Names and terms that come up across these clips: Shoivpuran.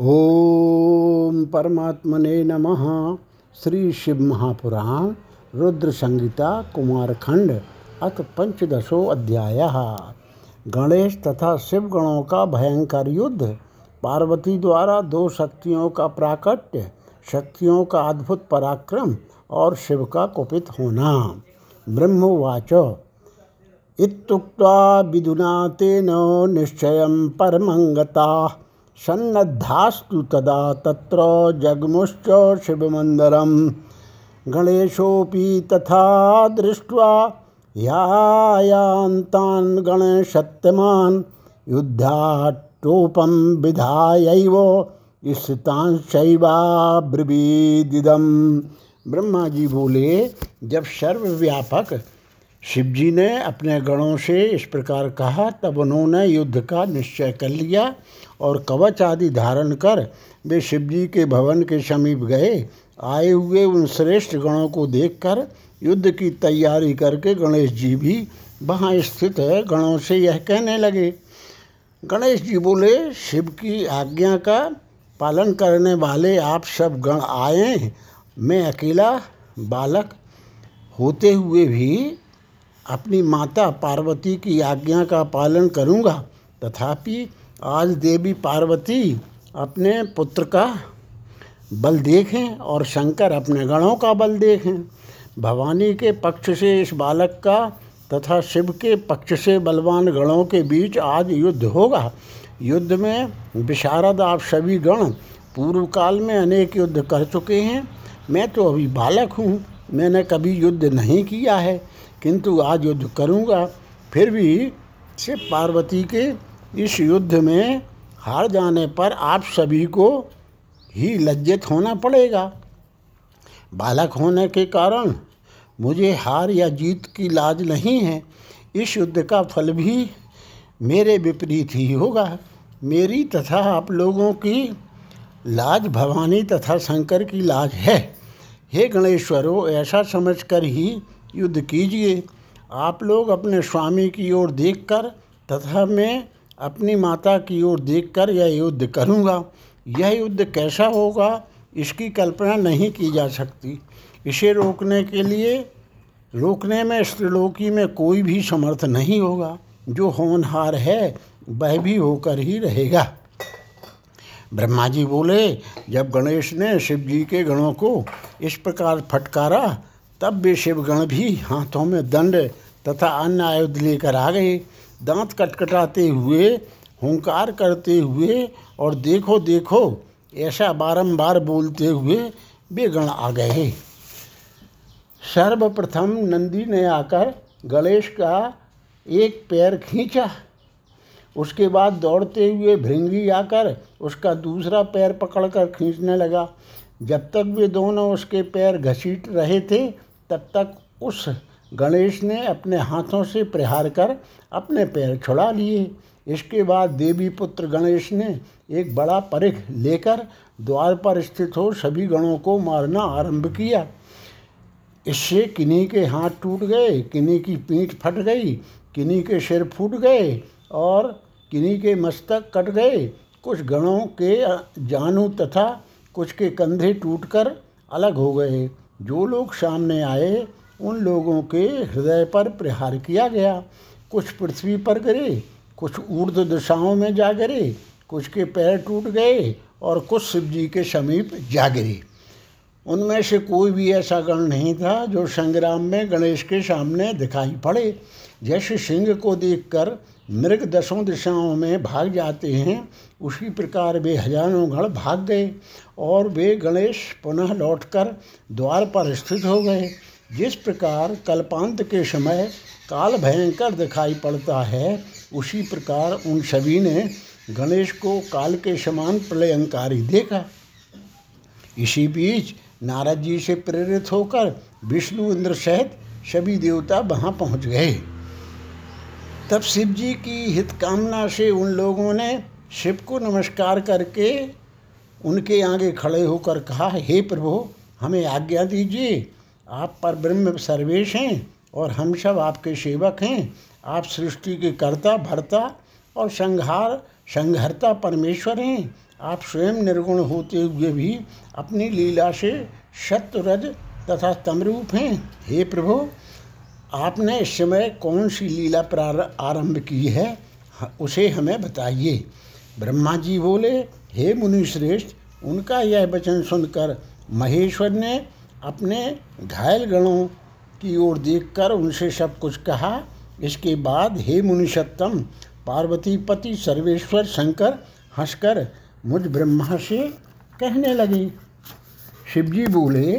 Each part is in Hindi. ओम परमात्मने नमः। श्री शिव महापुराण रुद्र संहिता कुमारखंड अथ पंचदशो अध्यायः। गणेश तथा शिवगणों का भयंकर युद्ध, पार्वती द्वारा दो शक्तियों का प्राकट्य, शक्तियों का अद्भुत पराक्रम और शिव का कुपित होना। ब्रह्मवाच इत्युक्त्वा विदुना तेन निश्चयं परमंगता सन्नद्धास्तु तदा तत्र जग्मुश्च शिवमंदरम गणेशोपि तथा दृष्ट्वा यायान्तान् गणेशत्यमान् युद्धाट्टोपं विधायैव स्थितान् शैवाब्रवीदिदम्। ब्रह्मा जी बोले, जब सर्वव्यापक शिवजी ने अपने गणों से इस प्रकार कहा तब उन्होंने युद्ध का निश्चय कर लिया और कवच आदि धारण कर वे शिवजी के भवन के समीप गए। आए हुए उन श्रेष्ठ गणों को देखकर युद्ध की तैयारी करके गणेश जी भी वहाँ स्थित है गणों से यह कहने लगे। गणेश जी बोले, शिव की आज्ञा का पालन करने वाले आप सब गण आए। मैं अकेला बालक होते हुए भी अपनी माता पार्वती की आज्ञा का पालन करूंगा। तथापि आज देवी पार्वती अपने पुत्र का बल देखें और शंकर अपने गणों का बल देखें। भवानी के पक्ष से इस बालक का तथा शिव के पक्ष से बलवान गणों के बीच आज युद्ध होगा। युद्ध में विशारद आप सभी गण पूर्व काल में अनेक युद्ध कर चुके हैं। मैं तो अभी बालक हूँ, मैंने कभी युद्ध नहीं किया है, किंतु आज युद्ध करूँगा। फिर भी शिव पार्वती के इस युद्ध में हार जाने पर आप सभी को ही लज्जित होना पड़ेगा। बालक होने के कारण मुझे हार या जीत की लाज नहीं है। इस युद्ध का फल भी मेरे विपरीत ही होगा। मेरी तथा आप लोगों की लाज भवानी तथा शंकर की लाज है। हे गणेश्वरों, ऐसा समझकर ही युद्ध कीजिए। आप लोग अपने स्वामी की ओर देखकर तथा मैं अपनी माता की ओर देखकर यह युद्ध करूँगा। यह युद्ध कैसा होगा इसकी कल्पना नहीं की जा सकती। इसे रोकने में स्त्रीलोकी में कोई भी समर्थ नहीं होगा। जो होनहार है वह भी होकर ही रहेगा। ब्रह्मा जी बोले, जब गणेश ने शिव जी के गणों को इस प्रकार फटकारा तब वे शिवगण भी हाथों में दंड तथा अन्य आयुध लेकर आ गए। दांत कटकटाते हुए, हुंकार करते हुए और देखो देखो ऐसा बारंबार बोलते हुए वे गण आ गए। सर्वप्रथम नंदी ने आकर गणेश का एक पैर खींचा। उसके बाद दौड़ते हुए भृंगी आकर उसका दूसरा पैर पकड़कर खींचने लगा। जब तक वे दोनों उसके पैर घसीट रहे थे तब तक उस गणेश ने अपने हाथों से प्रहार कर अपने पैर छुड़ा लिए। इसके बाद देवी पुत्र गणेश ने एक बड़ा परिख लेकर द्वार पर स्थित हो सभी गणों को मारना आरंभ किया। इससे किन्हीं के हाथ टूट गए, किन्हीं की पीठ फट गई, किन्हीं के सिर फूट गए और किन्हीं के मस्तक कट गए। कुछ गणों के जानू तथा कुछ के कंधे टूटकर अलग हो गए। जो लोग सामने आए उन लोगों के हृदय पर प्रहार किया गया। कुछ पृथ्वी पर गिरे, कुछ ऊर्ध दिशाओं में जा गिरे, कुछ के पैर टूट गए और कुछ शिवजी के समीप जा गिरे। उनमें से कोई भी ऐसा गण नहीं था जो संग्राम में गणेश के सामने दिखाई पड़े। जैसे सिंह को देखकर मृग दसों दिशाओं में भाग जाते हैं, उसी प्रकार वे हजारों गण भाग गए और वे गणेश पुनः लौटकर द्वार पर स्थित हो गए। जिस प्रकार कल्पांत के समय काल भयंकर दिखाई पड़ता है, उसी प्रकार उन सभी ने गणेश को काल के समान प्रलयंकारी देखा। इसी बीच नारद जी से प्रेरित होकर विष्णु इंद्र सहित सभी देवता वहाँ पहुँच गए। तब शिव जी की हितकामना से उन लोगों ने शिव को नमस्कार करके उनके आगे खड़े होकर कहा, हे प्रभु, हमें आज्ञा दीजिए। आप पर ब्रह्म सर्वेश हैं और हम सब आपके सेवक हैं। आप सृष्टि के कर्ता भरता और संहारता परमेश्वर हैं। आप स्वयं निर्गुण होते हुए भी अपनी लीला से शतरज तथा तमरूप हैं। हे प्रभु, आपने इस समय कौन सी लीला प्रारंभ की है, उसे हमें बताइए। ब्रह्मा जी बोले, हे मुनिश्रेष्ठ, उनका यह वचन सुनकर महेश्वर ने अपने घायल गणों की ओर देखकर उनसे सब कुछ कहा। इसके बाद हे मुनिषत्तम, पार्वती पति सर्वेश्वर शंकर हंसकर मुझ ब्रह्मा से कहने लगे। शिवजी बोले,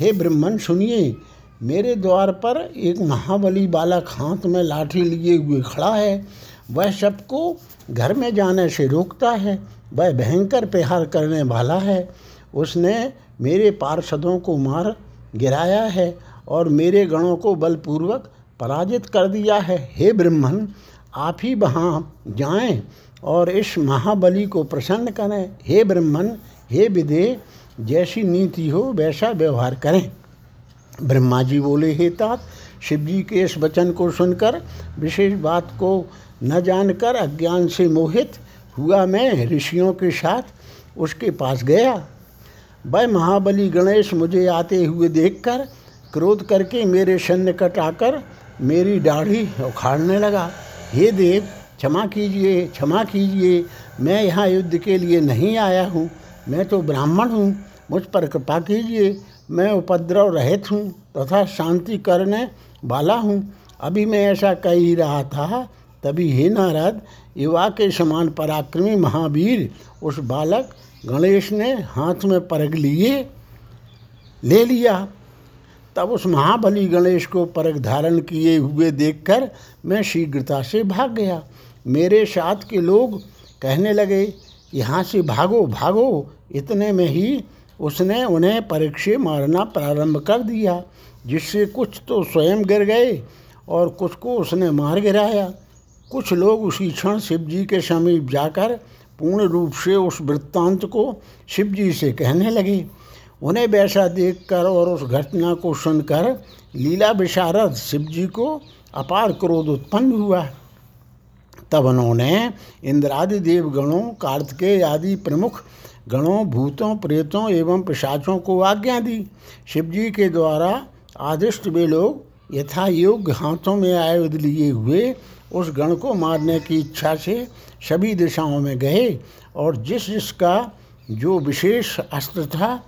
हे ब्रह्मन सुनिए, मेरे द्वार पर एक महाबली बालक हाथ में लाठी लिए हुए खड़ा है। वह सबको घर में जाने से रोकता है। वह भयंकर प्रहार करने वाला है। उसने मेरे पार्षदों को मार गिराया है और मेरे गणों को बलपूर्वक पराजित कर दिया है। हे ब्रह्मन, आप ही वहाँ जाएं और इस महाबली को प्रसन्न करें। हे ब्रह्मन, हे विदेह, जैसी नीति हो वैसा व्यवहार करें। ब्रह्मा जी बोले, हे तात, शिवजी के इस वचन को सुनकर विशेष बात को न जानकर अज्ञान से मोहित हुआ मैं ऋषियों के साथ उसके पास गया। वह महाबली गणेश मुझे आते हुए देखकर क्रोध करके मेरे सन्निकट आकर मेरी दाढ़ी उखाड़ने लगा। हे देव, क्षमा कीजिए, क्षमा कीजिए, मैं यहाँ युद्ध के लिए नहीं आया हूँ। मैं तो ब्राह्मण हूँ, मुझ पर कृपा कीजिए। मैं उपद्रव रहित हूँ तथा शांति करने वाला हूँ। अभी मैं ऐसा कह ही रहा था, तभी हे नारद, युवा के समान पराक्रमी महावीर उस बालक गणेश ने हाथ में परग लिए ले लिया। तब उस महाबली गणेश को परग धारण किए हुए देखकर मैं शीघ्रता से भाग गया। मेरे साथ के लोग कहने लगे, यहाँ से भागो भागो। इतने में ही उसने उन्हें परग से मारना प्रारंभ कर दिया, जिससे कुछ तो स्वयं गिर गए और कुछ को उसने मार गिराया। कुछ लोग उसी क्षण शिवजी के समीप जाकर पूर्ण रूप से उस वृत्तांत को शिवजी से कहने लगे। उन्हें वैसा देखकर और उस घटना को सुनकर लीला विशारद शिवजी को अपार क्रोध उत्पन्न हुआ। तब उन्होंने इंद्रादि देवगणों, कार्तिकेय आदि प्रमुख गणों, भूतों, प्रेतों एवं पिशाचों को आज्ञा दी। शिवजी के द्वारा आदिष्ट वे लोग यथा योग्य हाथों में आयुध लिए हुए उस गण को मारने की इच्छा से सभी दिशाओं में गए और जिस जिसका जो विशेष अस्त्र था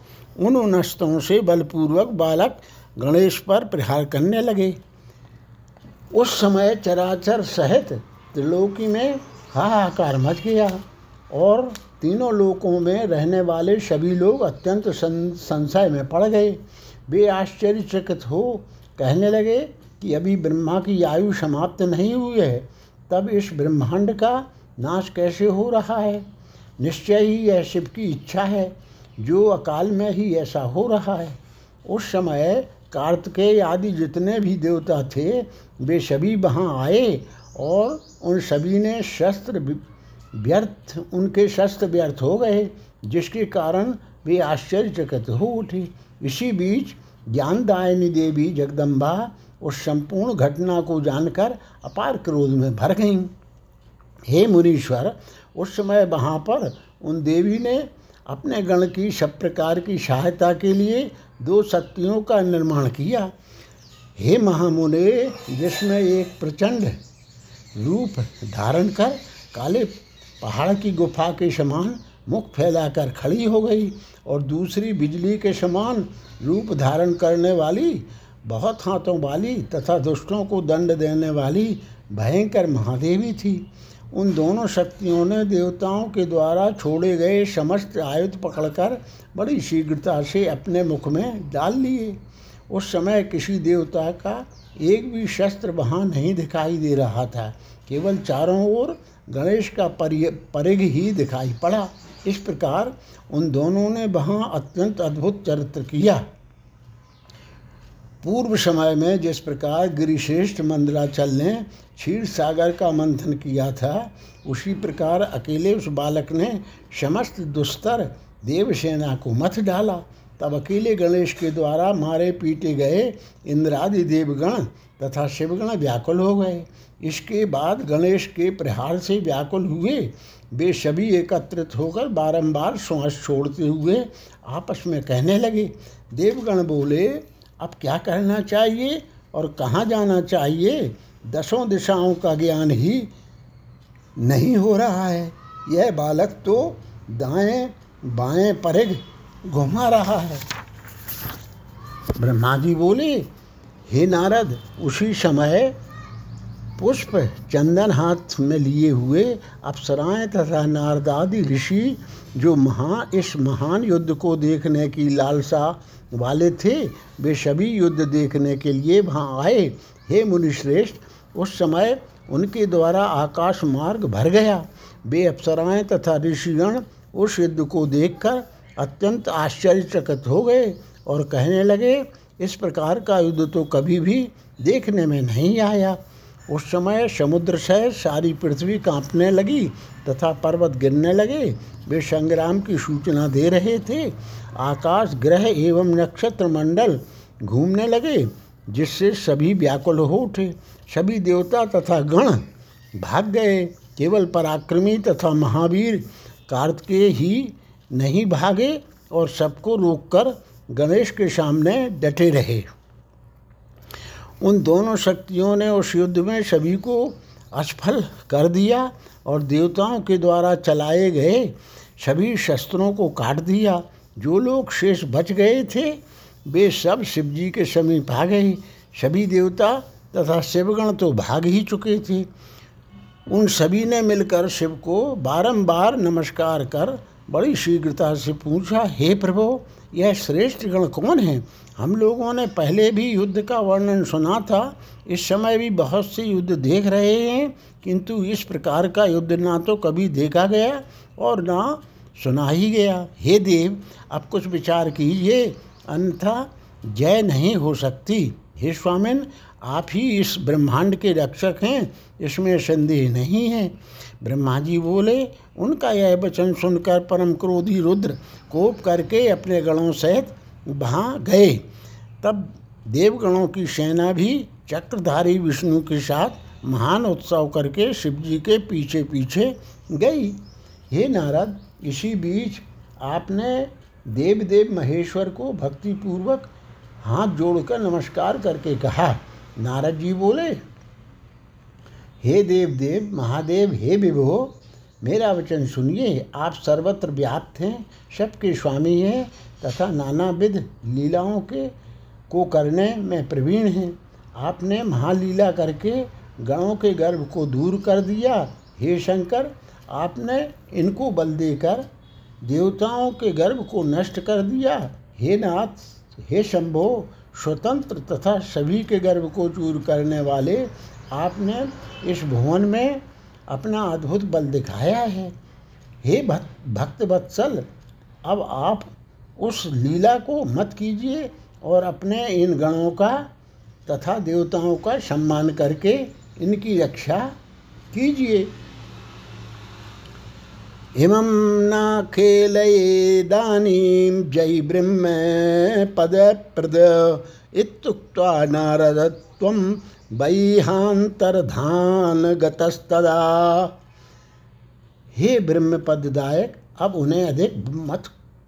उन अस्त्रों से बलपूर्वक बालक गणेश पर प्रहार करने लगे। उस समय चराचर सहित त्रिलोकी में हाहाकार मच गया और तीनों लोकों में रहने वाले सभी लोग अत्यंत संशय में पड़ गए। वे आश्चर्यचकित हो कहने लगे कि अभी ब्रह्मा की आयु समाप्त नहीं हुई है, तब इस ब्रह्मांड का नाश कैसे हो रहा है? निश्चय ही यह शिव की इच्छा है, जो अकाल में ही ऐसा हो रहा है। उस समय कार्तिकेय आदि जितने भी देवता थे वे सभी वहाँ आए और उन सभी ने उनके शस्त्र व्यर्थ हो गए, जिसके कारण वे आश्चर्यचकित हो उठे। इसी बीच ज्ञानदायिनी देवी जगदम्बा उस संपूर्ण घटना को जानकर अपार क्रोध में भर गईं। हे मुनीश्वर, उस समय वहाँ पर उन देवी ने अपने गण की सब प्रकार की सहायता के लिए दो शक्तियों का निर्माण किया। हे महामुने, जिसमें एक प्रचंड रूप धारण कर काले पहाड़ की गुफा के समान मुख फैलाकर खड़ी हो गई और दूसरी बिजली के समान रूप धारण करने वाली, बहुत हाथों वाली तथा दुष्टों को दंड देने वाली भयंकर महादेवी थी। उन दोनों शक्तियों ने देवताओं के द्वारा छोड़े गए समस्त आयुध पकड़कर बड़ी शीघ्रता से अपने मुख में डाल लिए। उस समय किसी देवता का एक भी शस्त्र वहाँ नहीं दिखाई दे रहा था, केवल चारों ओर गणेश का परिघ ही दिखाई पड़ा। इस प्रकार उन दोनों ने वहाँ अत्यंत अद्भुत चरित्र किया। पूर्व समय में जिस प्रकार गिरिश्रेष्ठ मंदराचल ने क्षीर सागर का मंथन किया था, उसी प्रकार अकेले उस बालक ने समस्त दुस्तर देवसेना को मथ डाला। तब अकेले गणेश के द्वारा मारे पीटे गए इंद्रादि देवगण तथा शिवगण व्याकुल हो गए। इसके बाद गणेश के प्रहार से व्याकुल हुए वे सभी एकत्रित होकर बारंबार श्वास छोड़ते हुए आपस में कहने लगे। देवगण बोले, अब क्या करना चाहिए और कहाँ जाना चाहिए? दसों दिशाओं का ज्ञान ही नहीं हो रहा है। यह बालक तो दाएं बाएं परिग घुमा रहा है। ब्रह्मा जी बोले, हे नारद, उसी समय पुष्प चंदन हाथ में लिए हुए अप्सराएं तथा नारदादि ऋषि जो इस महान युद्ध को देखने की लालसा वाले थे वे सभी युद्ध देखने के लिए वहाँ आए। हे मुनिश्रेष्ठ, उस समय उनके द्वारा आकाश मार्ग भर गया। वे अप्सराएं तथा ऋषिगण उस युद्ध को देखकर अत्यंत आश्चर्यचकित हो गए और कहने लगे, इस प्रकार का युद्ध तो कभी भी देखने में नहीं आया। उस समय समुद्र से सारी पृथ्वी कांपने लगी तथा पर्वत गिरने लगे। वे संग्राम की सूचना दे रहे थे। आकाश ग्रह एवं नक्षत्र मंडल घूमने लगे जिससे सभी व्याकुल हो उठे। सभी देवता तथा गण भाग गए, केवल पराक्रमी तथा महावीर कार्तिकेय ही नहीं भागे और सबको रोककर गणेश के सामने डटे रहे। उन दोनों शक्तियों ने उस युद्ध में सभी को असफल कर दिया और देवताओं के द्वारा चलाए गए सभी शस्त्रों को काट दिया। जो लोग शेष बच गए थे वे सब शिवजी के समीप आ गए। सभी देवता तथा शिवगण तो भाग ही चुके थे। उन सभी ने मिलकर शिव को बारंबार नमस्कार कर बड़ी शीघ्रता से पूछा, हे प्रभु, यह श्रेष्ठ गण कौन है? हम लोगों ने पहले भी युद्ध का वर्णन सुना था, इस समय भी बहुत से युद्ध देख रहे हैं, किंतु इस प्रकार का युद्ध ना तो कभी देखा गया और ना सुना ही गया। हे देव, आप कुछ विचार कीजिए, अन्यथा जय नहीं हो सकती। हे स्वामिन, आप ही इस ब्रह्मांड के रक्षक हैं, इसमें संदेह नहीं है। ब्रह्मा जी बोले, उनका यह वचन सुनकर परम क्रोधी रुद्र कोप करके अपने गणों सहित वहाँ गए। तब देवगणों की सेना भी चक्रधारी विष्णु के साथ महान उत्सव करके शिवजी के पीछे पीछे गई। हे नारद, इसी बीच आपने देवदेव महेश्वर को भक्तिपूर्वक हाथ जोड़कर नमस्कार करके कहा। नारद जी बोले, हे देवदेव महादेव, हे विभो, मेरा वचन सुनिए। आप सर्वत्र व्याप्त हैं, सबके स्वामी हैं तथा नानाविध लीलाओं को करने में प्रवीण हैं। आपने महालीला करके गणों के गर्व को दूर कर दिया। हे शंकर, आपने इनको बल देकर देवताओं के गर्व को नष्ट कर दिया। हे नाथ, हे शंभो, स्वतंत्र तथा सभी के गर्व को चूर करने वाले, आपने इस भुवन में अपना अद्भुत बल दिखाया है। हे भक्त वत्सल, अब आप उस लीला को मत कीजिए और अपने इन गणों का तथा देवताओं का सम्मान करके इनकी रक्षा कीजिए। इमं ना खेलये दानीं जय ब्रह्म पद प्रद इत्युक्त्वा नारदत्वं वैहांतरधान गतस्तदा। हे ब्रह्मपददायक, अब उन्हें अधिक मत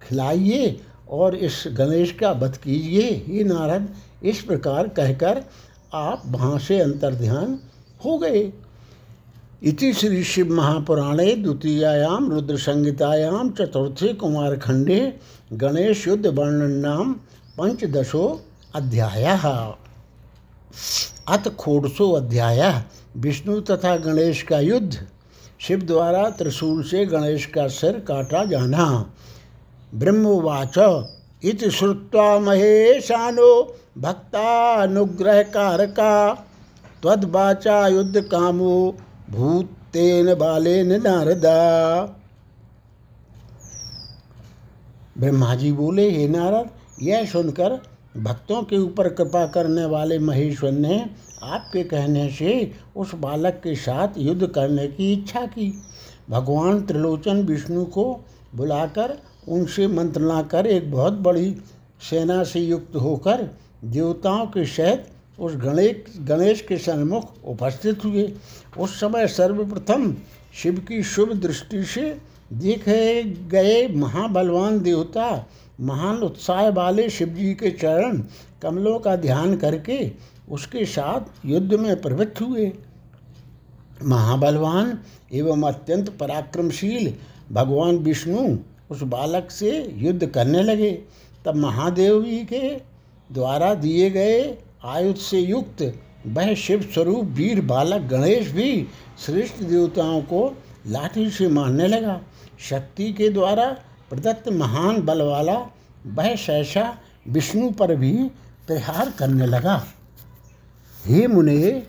खिलाइए और इस गणेश का वध कीजिए। हे नारद, इस प्रकार कहकर आप वहाँ से अंतर्ध्यान हो गए। इति श्री शिव महापुराणे द्वितीयायाम रुद्र संहितायाम चतुर्थे कुमारखंडे गणेश युद्ध वर्णन नाम पंचदशो अध्यायः। अथ षोडशो अध्यायः विष्णु तथा गणेश का युद्ध। शिव द्वारा त्रिशूल से गणेश का सिर काटा जाना। ब्रह्मवाच इति श्रुत्वा महेशानो भक्तानुग्रहकारका त्वद्वाचा युद्ध कामो भूतेन बालेन नारदा। ब्रह्मा जी बोले, हे नारद, यह सुनकर भक्तों के ऊपर कृपा करने वाले महेश्वर ने आपके कहने से उस बालक के साथ युद्ध करने की इच्छा की। भगवान त्रिलोचन विष्णु को बुलाकर उनसे मंत्रणा कर एक बहुत बड़ी सेना से युक्त होकर देवताओं के सहित उस गणेश के सन्मुख उपस्थित हुए। उस समय सर्वप्रथम शिव की शुभ दृष्टि से देखे गए महाबलवान देवता महान उत्साह वाले शिवजी के चरण कमलों का ध्यान करके उसके साथ युद्ध में प्रवृत्त हुए। महाबलवान एवं अत्यंत पराक्रमशील भगवान विष्णु उस बालक से युद्ध करने लगे। तब महादेव जी के द्वारा दिए गए आयुध से युक्त वह शिव स्वरूप वीर बालक गणेश भी श्रेष्ठ देवताओं को लाठी से मारने लगा। शक्ति के द्वारा प्रदत्त महान बल वाला वह शैशा विष्णु पर भी प्रहार करने लगा। हे मुने,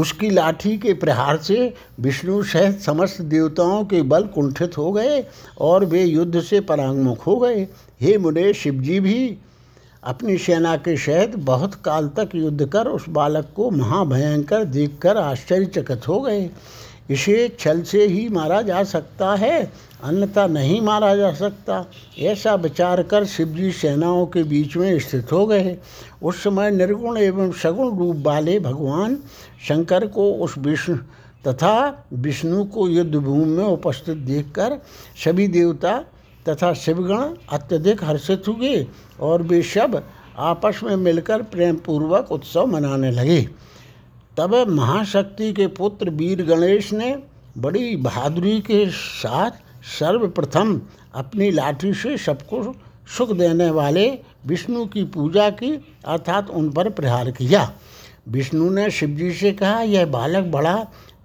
उसकी लाठी के प्रहार से विष्णु सहित समस्त देवताओं के बल कुंठित हो गए और वे युद्ध से परांगमुख हो गए। हे मुने, शिवजी भी अपनी सेना के सहित बहुत काल तक युद्ध कर उस बालक को महाभयंकर देखकर आश्चर्यचकित हो गए। इसे छल से ही मारा जा सकता है, अन्यथा नहीं मारा जा सकता। ऐसा विचार कर शिवजी सेनाओं के बीच में स्थित हो गए। उस समय निर्गुण एवं सगुण रूप वाले भगवान शंकर को उस विष्णु तथा विष्णु को युद्धभूमि में उपस्थित देखकर सभी देवता तथा शिवगण अत्यधिक हर्षित हुए और वे सब आपस में मिलकर प्रेम पूर्वक उत्सव मनाने लगे। तब महाशक्ति के पुत्र वीर गणेश ने बड़ी बहादुरी के साथ सर्वप्रथम अपनी लाठी से सबको सुख देने वाले विष्णु की पूजा की, अर्थात उन पर प्रहार किया। विष्णु ने शिवजी से कहा, यह बालक बड़ा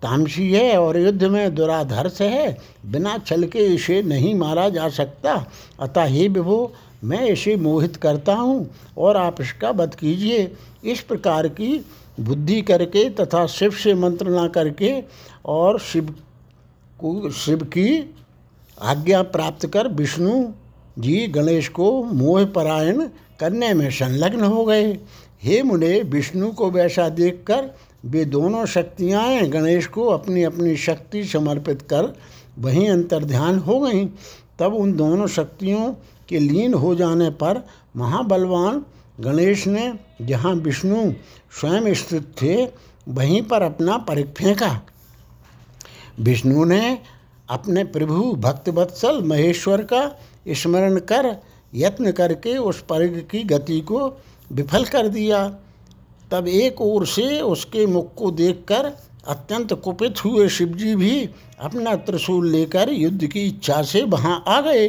तामसी है और युद्ध में दुराधर्ष है, बिना छल के इसे नहीं मारा जा सकता। अतः हे विभो, मैं इसे मोहित करता हूँ और आप इसका वध कीजिए। इस प्रकार की बुद्धि करके तथा शिव से मंत्रणा करके और शिव की आज्ञा प्राप्त कर विष्णु जी गणेश को मोहपरायण करने में संलग्न हो गए। हे मुने, विष्णु को वैसा देखकर वे दोनों शक्तियाँ गणेश को अपनी अपनी शक्ति समर्पित कर वहीं अंतर्ध्यान हो गईं। तब उन दोनों शक्तियों के लीन हो जाने पर महाबलवान गणेश ने जहाँ विष्णु स्वयं स्थित थे वहीं पर अपना परिघ फेंका। विष्णु ने अपने प्रभु भक्तवत्सल महेश्वर का स्मरण कर यत्न करके उस परिघ की गति को विफल कर दिया। तब एक ओर से उसके मुख को देखकर अत्यंत कुपित हुए शिवजी भी अपना त्रिशूल लेकर युद्ध की इच्छा से वहाँ आ गए।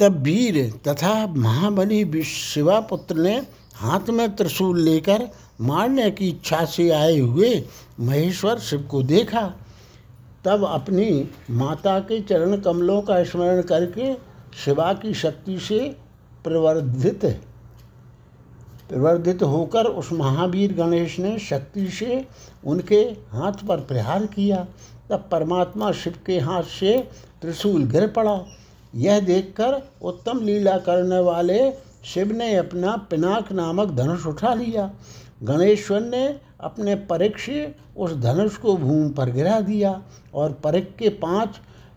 तब वीर तथा महाबली शिवापुत्र ने हाथ में त्रिशूल लेकर मारने की इच्छा से आए हुए महेश्वर शिव को देखा। तब अपनी माता के चरण कमलों का स्मरण करके शिवा की शक्ति से प्रवर्धित होकर उस महावीर गणेश ने शक्ति से उनके हाथ पर प्रहार किया। तब परमात्मा शिव के हाथ से त्रिशूल गिर पड़ा। यह देखकर उत्तम लीला करने वाले शिव ने अपना पिनाक नामक धनुष उठा लिया। गणेश्वर ने अपने परिघ से उस धनुष को भूमि पर गिरा दिया और परिघ के 5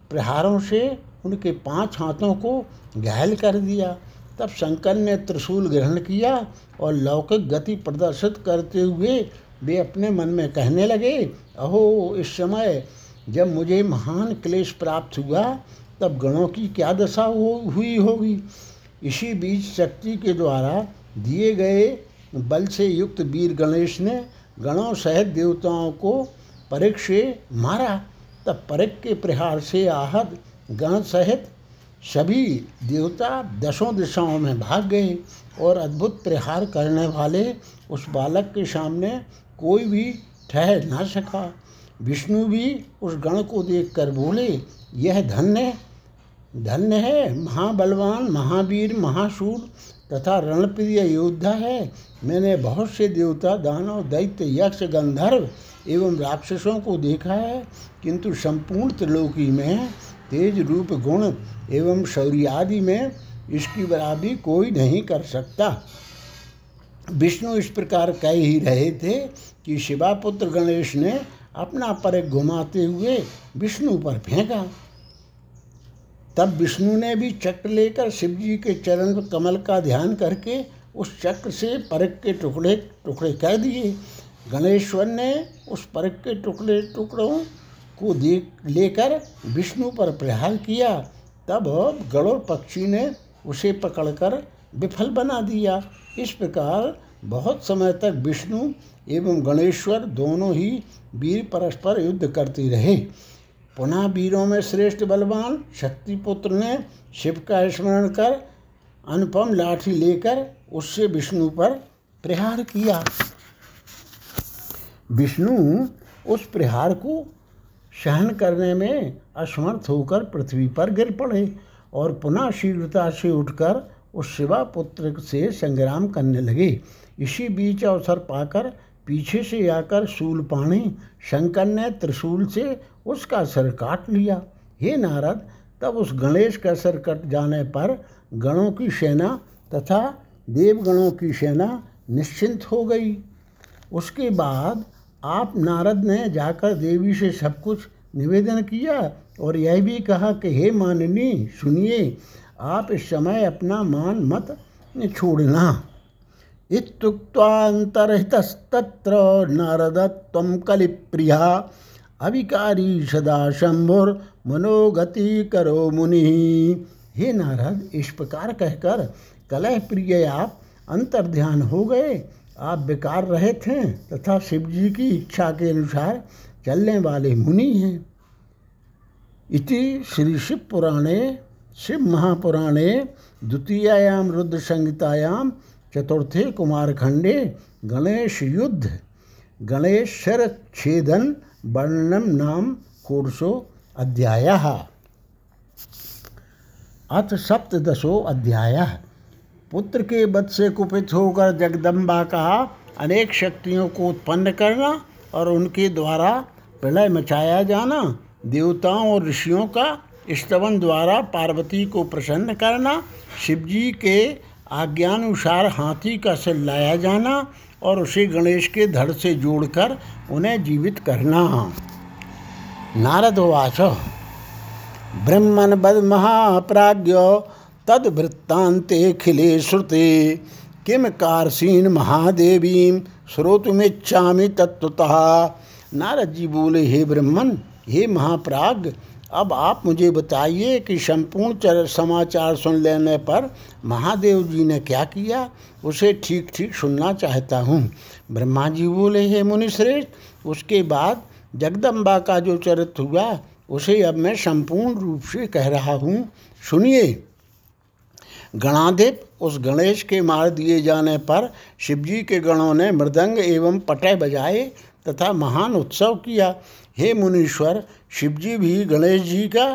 प्रहारों से उनके 5 हाथों को घायल कर दिया। तब शंकर ने त्रिशूल ग्रहण किया और लौकिक गति प्रदर्शित करते हुए वे अपने मन में कहने लगे, अहो, इस समय जब मुझे महान क्लेश प्राप्त हुआ तब गणों की क्या दशा हुई होगी। इसी बीच शक्ति के द्वारा दिए गए बल से युक्त वीर गणेश ने गणों सहित देवताओं को परिघ से मारा। तब परिघ के प्रहार से आहत गण सहित सभी देवता दसों दिशाओं में भाग गए और अद्भुत प्रहार करने वाले उस बालक के सामने कोई भी ठहर ना सका। विष्णु भी उस गण को देखकर बोले, यह धन्य है, महाबलवान, महावीर, महाशूर तथा रणप्रिय योद्धा है। मैंने बहुत से देवता, दानव, दैत्य, यक्ष, गंधर्व एवं राक्षसों को देखा है, किंतु संपूर्ण त्रिलोकी में तेज रूप, गुण एवं शौर्य आदि में इसकी बराबरी कोई नहीं कर सकता। विष्णु इस प्रकार कह ही रहे थे कि शिवापुत्र गणेश ने अपना परिघ घुमाते हुए विष्णु पर फेंका। तब विष्णु ने भी चक्र लेकर शिवजी के चरण कमल का ध्यान करके उस चक्र से परख के टुकड़े टुकड़े कर दिए। गणेश्वर ने उस परख के टुकड़ों को देख लेकर विष्णु पर प्रहार किया। तब गरुड़ पक्षी ने उसे पकड़कर विफल बना दिया। इस प्रकार बहुत समय तक विष्णु एवं गणेश्वर दोनों ही वीर परस्पर युद्ध करते रहे। पुनः वीरों में श्रेष्ठ बलवान शक्तिपुत्र ने शिव का स्मरण कर अनुपम लाठी लेकर उससे विष्णु पर प्रहार किया। विष्णु उस प्रहार को सहन करने में असमर्थ होकर पृथ्वी पर गिर पड़े और पुनः शीघ्रता से उठकर उस शिवा पुत्र से संग्राम करने लगे। इसी बीच अवसर पाकर पीछे से आकर शूलपाणी शंकर ने त्रिशूल से उसका सर काट लिया। हे नारद, तब उस गणेश का सर कट जाने पर गणों की सेना तथा देवगणों की सेना निश्चिंत हो गई। उसके बाद आप नारद ने जाकर देवी से सब कुछ निवेदन किया और यह भी कहा कि हे माननी, सुनिए, आप इस समय अपना मान मत छोड़ना। इत्युक्त्वान्तरहितस्तत्र नारदत्वं कलिप्रिया अविकारी सदाशंभुर मनोगति करो मुनि। हे नारद, इस प्रकार कहकर कलह प्रिय आप अंतर्ध्यान हो गए। आप बेकार रहे थे तथा शिवजी की इच्छा के अनुसार चलने वाले मुनि हैं। इति श्री शिवपुराणे शिव महापुराणे द्वितीयायाम रुद्र संहितायाम चतुर्थे कुमारखंडे गणेश युद्ध गणेश शर छेदन वर्णनम नाम कोर्सो अध्यायः। अथ सप्तदशो अध्यायः। पुत्र के वध से कुपित होकर जगदम्बा का अनेक शक्तियों को उत्पन्न करना और उनके द्वारा प्रलय मचाया जाना, देवताओं और ऋषियों का स्तवन द्वारा पार्वती को प्रसन्न करना, शिवजी के आज्ञानुसार हाथी का सिर लाया जाना और उसे गणेश के धड़ से जोड़कर उन्हें जीवित करना। नारदोवाच ब्रह्मन् वद महाप्राज्ञो तद्वृत्तान्ते खिले श्रुते किम कार्षीण महादेवीं श्रोतुमिच्छामि तत्त्वतः। नारद जी बोले, हे ब्रह्मन, हे महाप्राज्ञ, अब आप मुझे बताइए कि संपूर्ण समाचार सुन लेने पर महादेव जी ने क्या किया, उसे ठीक ठीक सुनना चाहता हूँ। ब्रह्मा जी बोले, हे मुनिश्रेष्ठ, उसके बाद जगदम्बा का जो चरित्र हुआ उसे अब मैं संपूर्ण रूप से कह रहा हूँ, सुनिए। गणाधिप उस गणेश के मार दिए जाने पर शिवजी के गणों ने मृदंग एवं पटय बजाए तथा महान उत्सव किया। हे मुनीश्वर, शिवजी भी गणेश जी का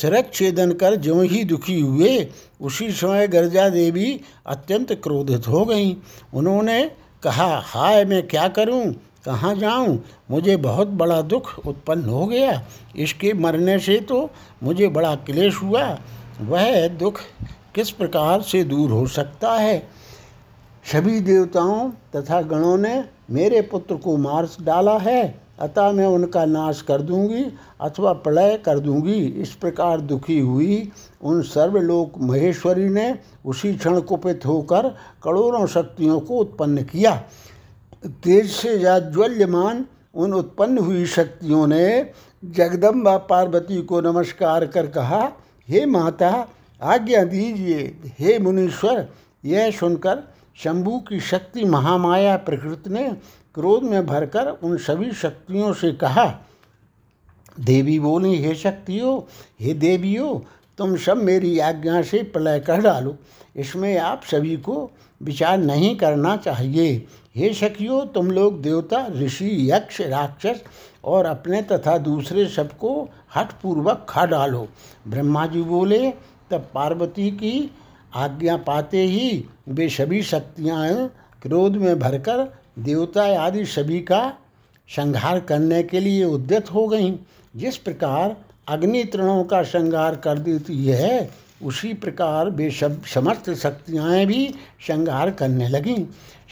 शिरच्छेदन कर ज्यों ही दुखी हुए, उसी समय गर्जा देवी अत्यंत क्रोधित हो गईं। उन्होंने कहा, हाय, मैं क्या करूं, कहाँ जाऊं, मुझे बहुत बड़ा दुख उत्पन्न हो गया। इसके मरने से तो मुझे बड़ा क्लेश हुआ, वह दुख किस प्रकार से दूर हो सकता है। सभी देवताओं तथा गणों ने मेरे पुत्र को मार डाला है, अतः मैं उनका नाश कर दूंगी अथवा प्रलय कर दूंगी। इस प्रकार दुखी हुई उन सर्वलोक महेश्वरी ने उसी क्षण कुपित होकर करोड़ों शक्तियों को उत्पन्न किया। तेज से ज्वल्यमान उन उत्पन्न हुई शक्तियों ने जगदम्बा पार्वती को नमस्कार कर कहा, हे माता, आज्ञा दीजिए। हे मुनीश्वर, यह सुनकर शंभू की शक्ति महामाया प्रकृति ने क्रोध में भरकर उन सभी शक्तियों से कहा। देवी बोली, हे शक्तियों, हे देवियों, तुम सब मेरी आज्ञा से प्रलय कर डालो, इसमें आप सभी को विचार नहीं करना चाहिए। हे शक्तियों, तुम लोग देवता, ऋषि, यक्ष, राक्षस और अपने तथा दूसरे सबको हठपूर्वक खा डालो। ब्रह्मा जी बोले, तब पार्वती की आज्ञा पाते ही वे सभी शक्तियाँ क्रोध में भरकर देवता आदि सभी का संहार करने के लिए उद्यत हो गईं। जिस प्रकार अग्नि तृणों का संहार कर देती है, उसी प्रकार वे सब समस्त शक्तियाँ भी संहार करने लगीं।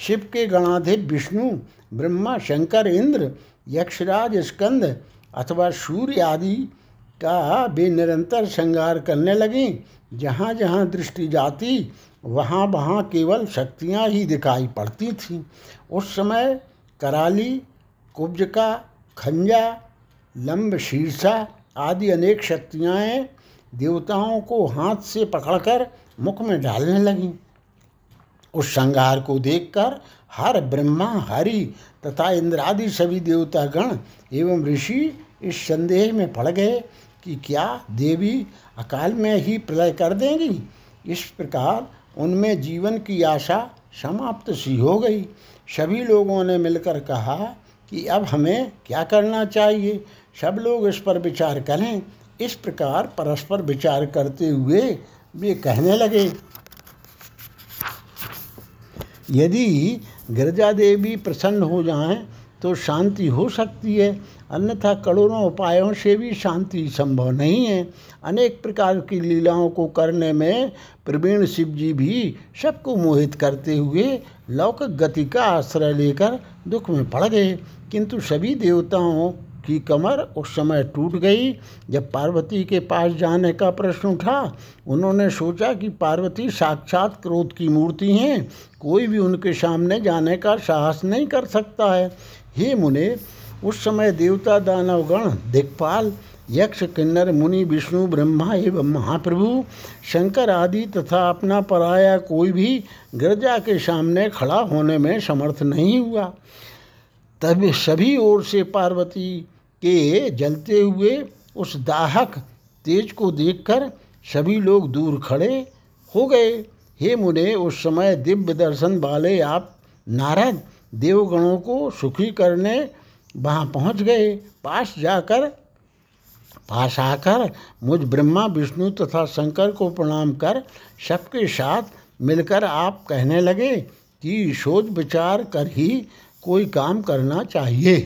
शिव के गणाधिप विष्णु, ब्रह्मा, शंकर, इंद्र, यक्षराज, स्कंद अथवा सूर्य आदि का वे निरंतर श्रृंगार करने लगीं। जहाँ जहाँ दृष्टि जाती वहाँ वहाँ केवल शक्तियाँ ही दिखाई पड़ती थीं। उस समय कराली, कुब्जका, खंजा, लंब शीर्षा आदि अनेक शक्तियाँ देवताओं को हाथ से पकड़कर मुख में डालने लगीं। उस श्रृंगार को देखकर हर ब्रह्मा, हरि तथा इंद्रादि सभी देवतागण एवं ऋषि इस संदेह में पड़ गए कि क्या देवी अकाल में ही प्रलय कर देंगी। इस प्रकार उनमें जीवन की आशा समाप्त सी हो गई। सभी लोगों ने मिलकर कहा कि अब हमें क्या करना चाहिए। सब लोग इस पर विचार करें। इस प्रकार परस्पर विचार करते हुए वे कहने लगे, यदि गिरजा देवी प्रसन्न हो जाएं तो शांति हो सकती है, अन्यथा करोड़ों उपायों से भी शांति संभव नहीं है। अनेक प्रकार की लीलाओं को करने में प्रवीण शिव जी भी सबको मोहित करते हुए लौकिक गति का आश्रय लेकर दुख में पड़ गए। किंतु सभी देवताओं की कमर उस समय टूट गई। जब पार्वती के पास जाने का प्रश्न उठा, उन्होंने सोचा कि पार्वती साक्षात क्रोध की मूर्ति हैं, कोई भी उनके सामने जाने का साहस नहीं कर सकता है। हे मुने, उस समय देवता, दानवगण, दिक्पाल, यक्ष, किन्नर, मुनि, विष्णु, ब्रह्मा एवं महाप्रभु शंकर आदि तथा अपना पराया कोई भी गिरजा के सामने खड़ा होने में समर्थ नहीं हुआ। तब सभी ओर से पार्वती के जलते हुए उस दाहक तेज को देखकर सभी लोग दूर खड़े हो गए। हे मुने, उस समय दिव्य दर्शन वाले आप नारद देवगणों को सुखी करने वहाँ पहुँच गए। पास आकर मुझ ब्रह्मा, विष्णु तथा शंकर को प्रणाम कर सबके साथ मिलकर आप कहने लगे कि सोच विचार कर ही कोई काम करना चाहिए।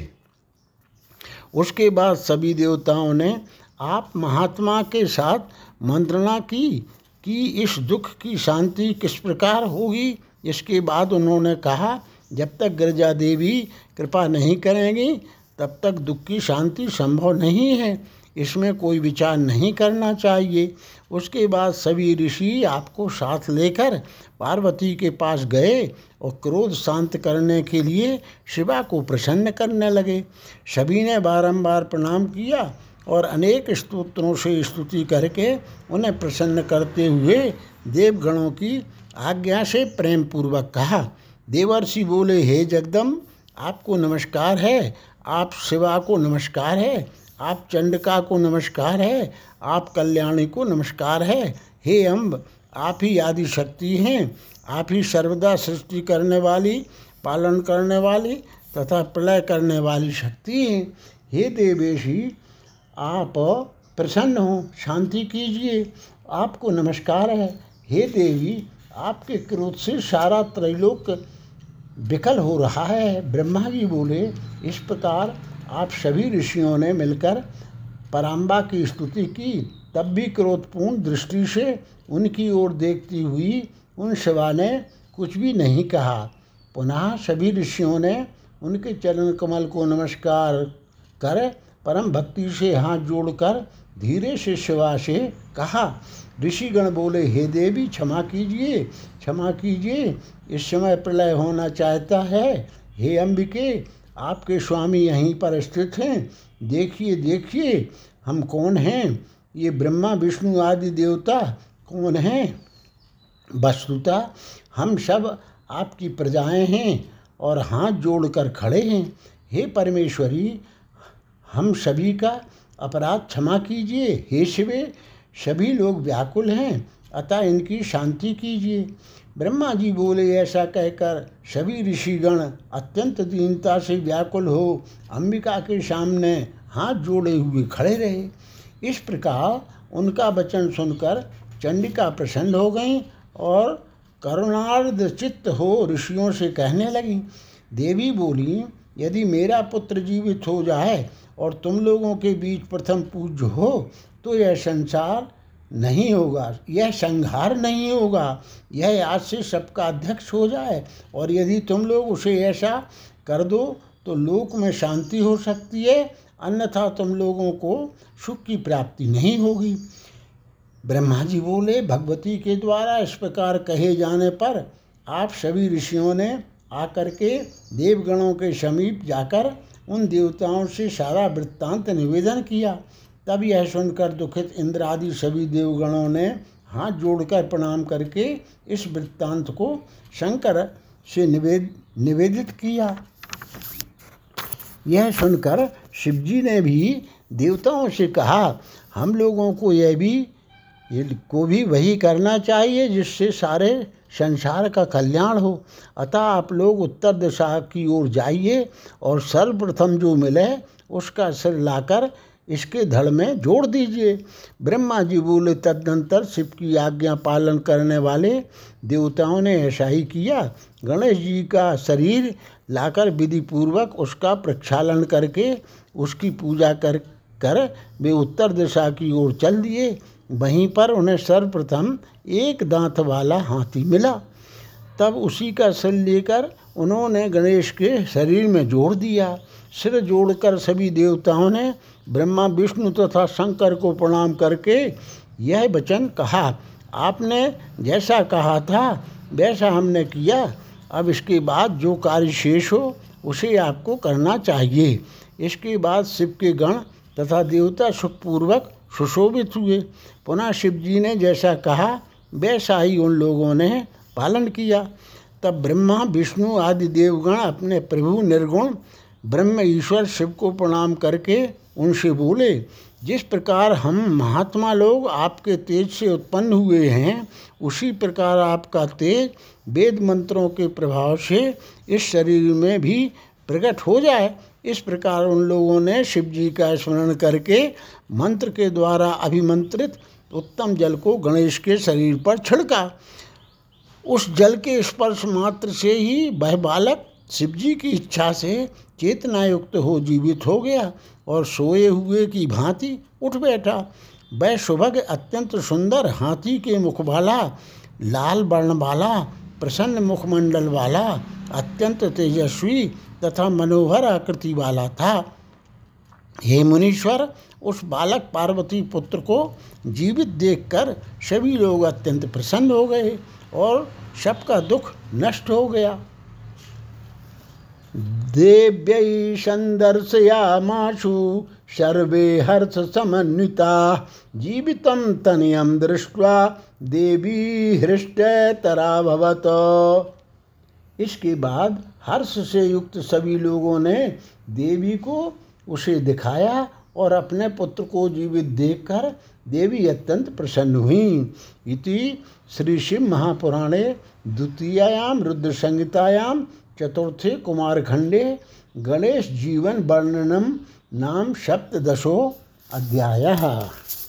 उसके बाद सभी देवताओं ने आप महात्मा के साथ मंत्रणा की कि इस दुख की शांति किस प्रकार होगी। इसके बाद उन्होंने कहा, जब तक गिरजा देवी कृपा नहीं करेंगी तब तक दुख की शांति संभव नहीं है, इसमें कोई विचार नहीं करना चाहिए। उसके बाद सभी ऋषि आपको साथ लेकर पार्वती के पास गए और क्रोध शांत करने के लिए शिवा को प्रसन्न करने लगे। सभी ने बारंबार प्रणाम किया और अनेक स्तोत्रों से स्तुति करके उन्हें प्रसन्न करते हुए देवगणों की आज्ञा से प्रेम पूर्वक कहा। देवर्षि बोले, हे जगदम, आपको नमस्कार है। आप शिवा को नमस्कार है, आप चंडिका को नमस्कार है, आप कल्याणी को नमस्कार है। हे अम्ब, आप ही आदि शक्ति हैं, आप ही सर्वदा सृष्टि करने वाली, पालन करने वाली तथा प्रलय करने वाली शक्ति हैं। हे देवेशी, आप प्रसन्न हो, शांति कीजिए, आपको नमस्कार है। हे देवी, आपके क्रोध से सारा त्रैलोक विकल हो रहा है। ब्रह्मा जी बोले, इस प्रकार आप सभी ऋषियों ने मिलकर पराम्बा की स्तुति की। तब भी क्रोधपूर्ण दृष्टि से उनकी ओर देखती हुई उन शिवा ने कुछ भी नहीं कहा। पुनः सभी ऋषियों ने उनके चरण कमल को नमस्कार कर परम भक्ति से हाथ जोड़कर धीरे से शिवा से कहा। ऋषिगण बोले, हे देवी, क्षमा कीजिए, क्षमा कीजिए, इस समय प्रलय होना चाहता है। हे अंबिके, आपके स्वामी यहीं पर स्थित हैं। देखिए देखिए, हम कौन हैं, ये ब्रह्मा, विष्णु आदि देवता कौन हैं। वस्तुतः हम सब आपकी प्रजाएं हैं और हाथ जोड़कर खड़े हैं। हे परमेश्वरी, हम सभी का अपराध क्षमा कीजिए। हे शिवे, सभी लोग व्याकुल हैं, अतः इनकी शांति कीजिए। ब्रह्मा जी बोले, ऐसा कहकर सभी ऋषिगण अत्यंत दीनता से व्याकुल हो अंबिका के सामने हाथ जोड़े हुए खड़े रहे। इस प्रकार उनका वचन सुनकर चंडिका प्रसन्न हो गईं और करुणार्ध चित्त हो ऋषियों से कहने लगीं। देवी बोली, यदि मेरा पुत्र जीवित हो जाए और तुम लोगों के बीच प्रथम पूज्य हो तो यह संसार नहीं होगा, यह संहार नहीं होगा, यह आज से सबका अध्यक्ष हो जाए और यदि तुम लोग उसे ऐसा कर दो तो लोक में शांति हो सकती है, अन्यथा तुम लोगों को सुख की प्राप्ति नहीं होगी। ब्रह्मा जी बोले, भगवती के द्वारा इस प्रकार कहे जाने पर आप सभी ऋषियों ने आकर के देवगणों के समीप जाकर उन देवताओं से सारा वृत्तांत निवेदन किया। तब यह सुनकर दुखित इंद्र आदि सभी देवगणों ने हाथ जोड़कर प्रणाम करके इस वृत्तांत को शंकर से निवेदित किया। यह सुनकर शिवजी ने भी देवताओं से कहा, हम लोगों को यह भी वही करना चाहिए जिससे सारे संसार का कल्याण हो। अतः आप लोग उत्तर दिशा की ओर जाइए और सर्वप्रथम जो मिले उसका सिर लाकर इसके धड़ में जोड़ दीजिए। ब्रह्मा जी बोले, तदनंतर शिव की आज्ञा पालन करने वाले देवताओं ने ऐसा ही किया। गणेश जी का शरीर लाकर विधिपूर्वक उसका प्रक्षालन करके उसकी पूजा कर वे उत्तर दिशा की ओर चल दिए। वहीं पर उन्हें सर्वप्रथम एक दांत वाला हाथी मिला। तब उसी का सिर लेकर उन्होंने गणेश के शरीर में जोड़ दिया। सिर जोड़कर सभी देवताओं ने ब्रह्मा, विष्णु तथा शंकर को प्रणाम करके यह वचन कहा, आपने जैसा कहा था वैसा हमने किया। अब इसके बाद जो कार्य शेष हो उसे आपको करना चाहिए। इसके बाद शिव के गण तथा देवता सुखपूर्वक सुशोभित हुए। पुनः शिवजी ने जैसा कहा वैसा ही उन लोगों ने पालन किया। तब ब्रह्मा, विष्णु आदि देवगण अपने प्रभु निर्गुण ब्रह्म ईश्वर शिव को प्रणाम करके उनसे बोले, जिस प्रकार हम महात्मा लोग आपके तेज से उत्पन्न हुए हैं उसी प्रकार आपका तेज वेद मंत्रों के प्रभाव से इस शरीर में भी प्रकट हो जाए। इस प्रकार उन लोगों ने शिव जी का स्मरण करके मंत्र के द्वारा अभिमंत्रित उत्तम जल को गणेश के शरीर पर छिड़का। उस जल के स्पर्श मात्र से ही वह बालक शिवजी की इच्छा से चेतनायुक्त हो जीवित हो गया और सोए हुए की भांति उठ बैठा। वह सुभग अत्यंत सुंदर हाथी के मुख वाला, लाल वर्ण वाला, प्रसन्न मुखमंडल वाला, अत्यंत तेजस्वी तथा मनोहर आकृति वाला था। हे मुनीश्वर, उस बालक पार्वती पुत्र को जीवित देखकर सभी लोग अत्यंत प्रसन्न हो गए और सबका दुख नष्ट हो गया। देव्यै संदर्शयामाशु सर्वे हर्ष समन्विता जीवितं तनयं दृष्ट्वा देवी हृष्टतराभवत। इसके बाद हर्ष से युक्त सभी लोगों ने देवी को उसे दिखाया और अपने पुत्र को जीवित देखकर देवी अत्यंत प्रसन्न हुईं। इति श्री शिव महापुराणे द्वितीयायाम रुद्र संहितायां चतुर्थे कुमारखंडे गणेश जीवन वर्णनम नाम सप्तदशो अध्यायः।